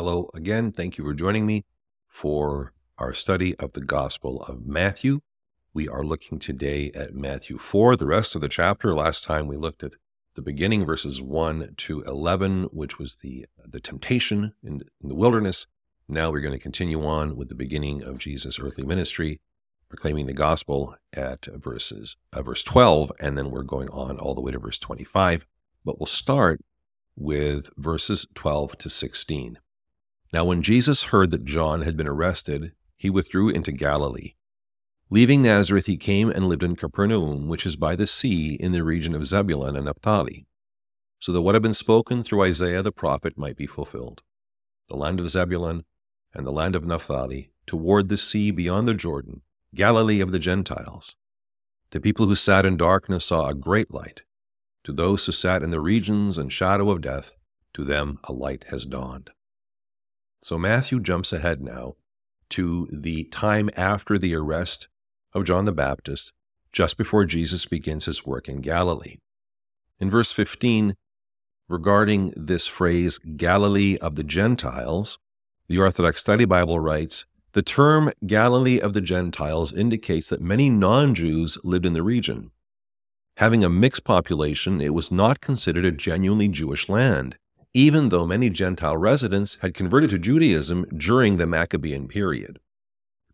Hello again. Thank you for joining me for our study of the Gospel of Matthew. We are looking today at Matthew 4, the rest of the chapter. Last time we looked at the beginning, verses 1 to 11, which was the temptation in the wilderness. Now we're going to continue on with the beginning of Jesus' earthly ministry, proclaiming the gospel at verse 12, and then we're going on all the way to verse 25. But we'll start with verses 12 to 16. Now when Jesus heard that John had been arrested, he withdrew into Galilee. Leaving Nazareth, he came and lived in Capernaum, which is by the sea in the region of Zebulun and Naphtali, so that what had been spoken through Isaiah the prophet might be fulfilled. The land of Zebulun and the land of Naphtali, toward the sea beyond the Jordan, Galilee of the Gentiles. The people who sat in darkness saw a great light. To those who sat in the regions and shadow of death, to them a light has dawned. So Matthew jumps ahead now to the time after the arrest of John the Baptist, just before Jesus begins his work in Galilee. In verse 15, regarding this phrase, Galilee of the Gentiles, the Orthodox Study Bible writes, the term Galilee of the Gentiles indicates that many non-Jews lived in the region. Having a mixed population, it was not considered a genuinely Jewish land, even though many Gentile residents had converted to Judaism during the Maccabean period,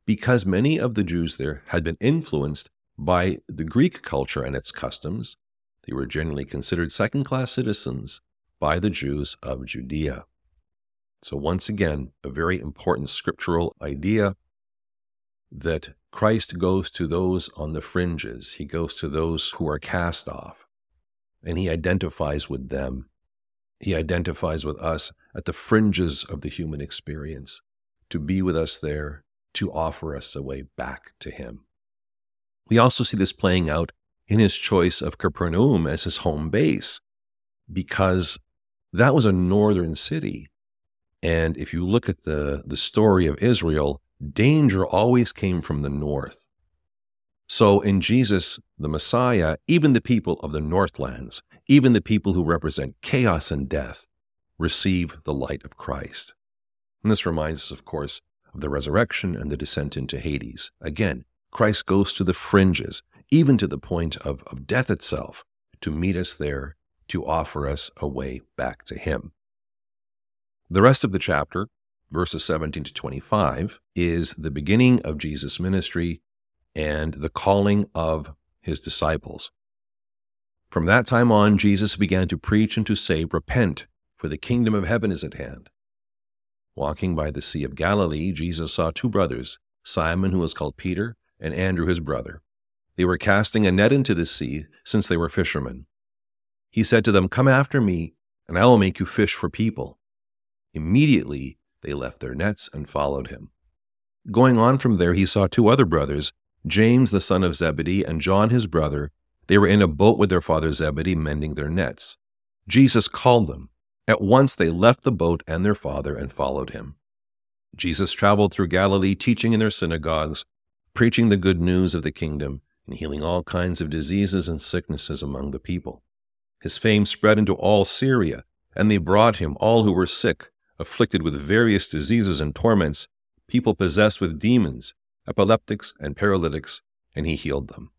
because many of the Jews there had been influenced by the Greek culture and its customs. They were generally considered second-class citizens by the Jews of Judea. So once again, a very important scriptural idea that Christ goes to those on the fringes. He goes to those who are cast off, and he identifies with them. He identifies with us at the fringes of the human experience, to be with us there, to offer us a way back to him. We also see this playing out in his choice of Capernaum as his home base, because that was a northern city. And if you look at the story of Israel, danger always came from the north. So in Jesus, the Messiah, even the people of the northlands, even the people who represent chaos and death, receive the light of Christ. And this reminds us, of course, of the resurrection and the descent into Hades. Again, Christ goes to the fringes, even to the point of death itself, to meet us there, to offer us a way back to him. The rest of the chapter, verses 17 to 25, is the beginning of Jesus' ministry and the calling of his disciples. From that time on, Jesus began to preach and to say, "Repent, for the kingdom of heaven is at hand." Walking by the Sea of Galilee, Jesus saw two brothers, Simon, who was called Peter, and Andrew, his brother. They were casting a net into the sea, since they were fishermen. He said to them, "Come after me, and I will make you fish for people." Immediately they left their nets and followed him. Going on from there, he saw two other brothers, James, the son of Zebedee, and John, his brother. They were in a boat with their father Zebedee, mending their nets. Jesus called them. At once they left the boat and their father and followed him. Jesus traveled through Galilee, teaching in their synagogues, preaching the good news of the kingdom, and healing all kinds of diseases and sicknesses among the people. His fame spread into all Syria, and they brought him all who were sick, afflicted with various diseases and torments, people possessed with demons, epileptics and paralytics, and he healed them.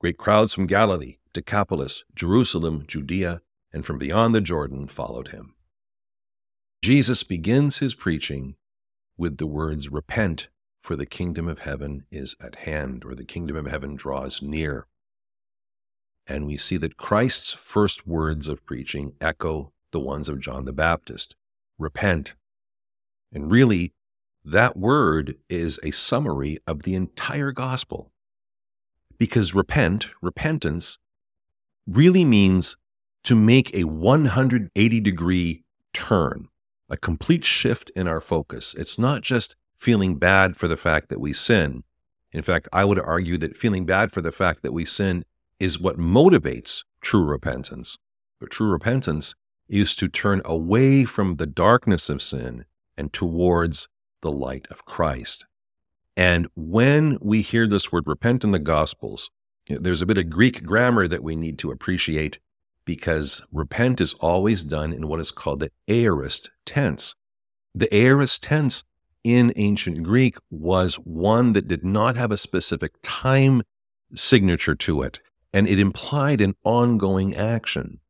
Great crowds from Galilee, Decapolis, Jerusalem, Judea, and from beyond the Jordan followed him. Jesus begins his preaching with the words, "Repent, for the kingdom of heaven is at hand," or the kingdom of heaven draws near. And we see that Christ's first words of preaching echo the ones of John the Baptist, "Repent." And really, that word is a summary of the entire gospel. Because repentance, really means to make a 180-degree turn, a complete shift in our focus. It's not just feeling bad for the fact that we sin. In fact, I would argue that feeling bad for the fact that we sin is what motivates true repentance. But true repentance is to turn away from the darkness of sin and towards the light of Christ. And when we hear this word repent in the Gospels, there's a bit of Greek grammar that we need to appreciate, because repent is always done in what is called the aorist tense, The aorist tense in ancient Greek was one that did not have a specific time signature to it, and it implied an ongoing action.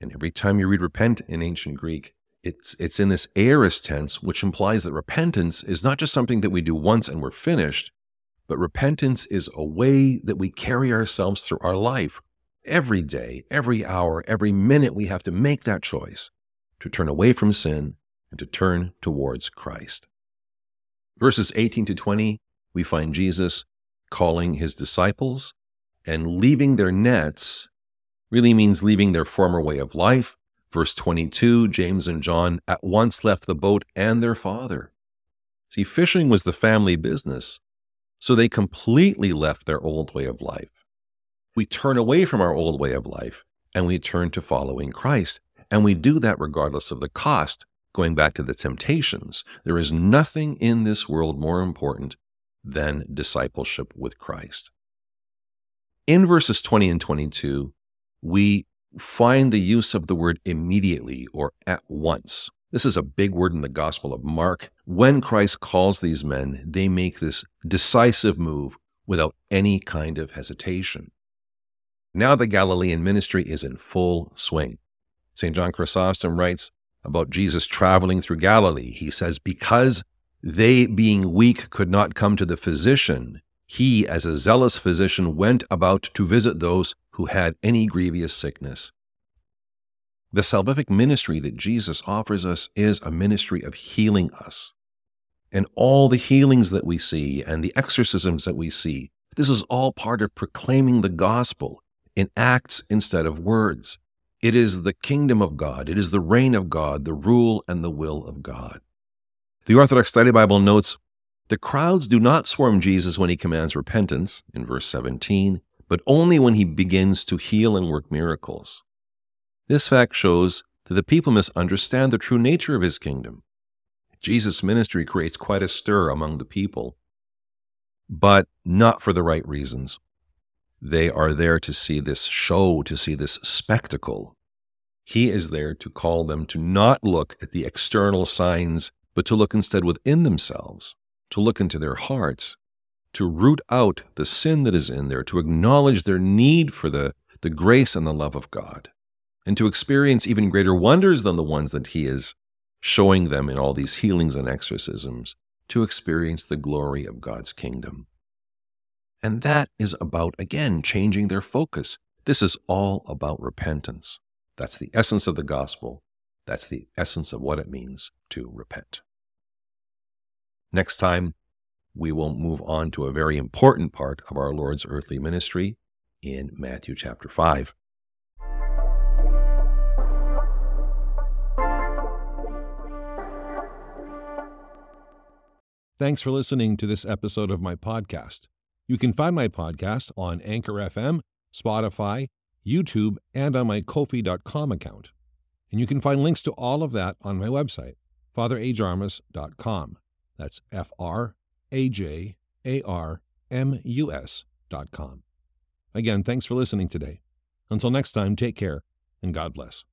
And every time you read repent in ancient Greek, it's in this aorist tense, which implies that repentance is not just something that we do once and we're finished, but repentance is a way that we carry ourselves through our life. Every day, every hour, every minute, we have to make that choice to turn away from sin and to turn towards Christ. Verses 18 to 20, we find Jesus calling his disciples, and leaving their nets really means leaving their former way of life. Verse 22, James and John at once left the boat and their father. See, fishing was the family business, so they completely left their old way of life. We turn away from our old way of life, and we turn to following Christ, and we do that regardless of the cost. Going back to the temptations, there is nothing in this world more important than discipleship with Christ. In verses 20 and 22, we find the use of the word immediately or at once. This is a big word in the Gospel of Mark. When Christ calls these men, they make this decisive move without any kind of hesitation. Now the Galilean ministry is in full swing. St. John Chrysostom writes about Jesus traveling through Galilee. He says, because they being weak could not come to the physician, he as a zealous physician went about to visit those who had any grievous sickness. The salvific ministry that Jesus offers us is a ministry of healing us. And all the healings that we see and the exorcisms that we see, this is all part of proclaiming the gospel in acts instead of words. It is the kingdom of God. It is the reign of God, the rule and the will of God. The Orthodox Study Bible notes, the crowds do not swarm Jesus when he commands repentance, in verse 17, but only when he begins to heal and work miracles. This fact shows that the people misunderstand the true nature of his kingdom. Jesus' ministry creates quite a stir among the people, but not for the right reasons. They are there to see this show, to see this spectacle. He is there to call them to not look at the external signs, but to look instead within themselves, to look into their hearts, to root out the sin that is in there, to acknowledge their need for the grace and the love of God, and to experience even greater wonders than the ones that he is showing them in all these healings and exorcisms, to experience the glory of God's kingdom. And that is about, again, changing their focus. This is all about repentance. That's the essence of the gospel. That's the essence of what it means to repent. Next time, we will move on to a very important part of our Lord's earthly ministry in Matthew chapter 5. Thanks for listening to this episode of my podcast. You can find my podcast on Anchor FM, Spotify, YouTube, and on my Ko-fi.com account. And you can find links to all of that on my website, FatherAjarmus.com. That's FRAJARMUS.com. Again, thanks for listening today. Until next time, take care, and God bless.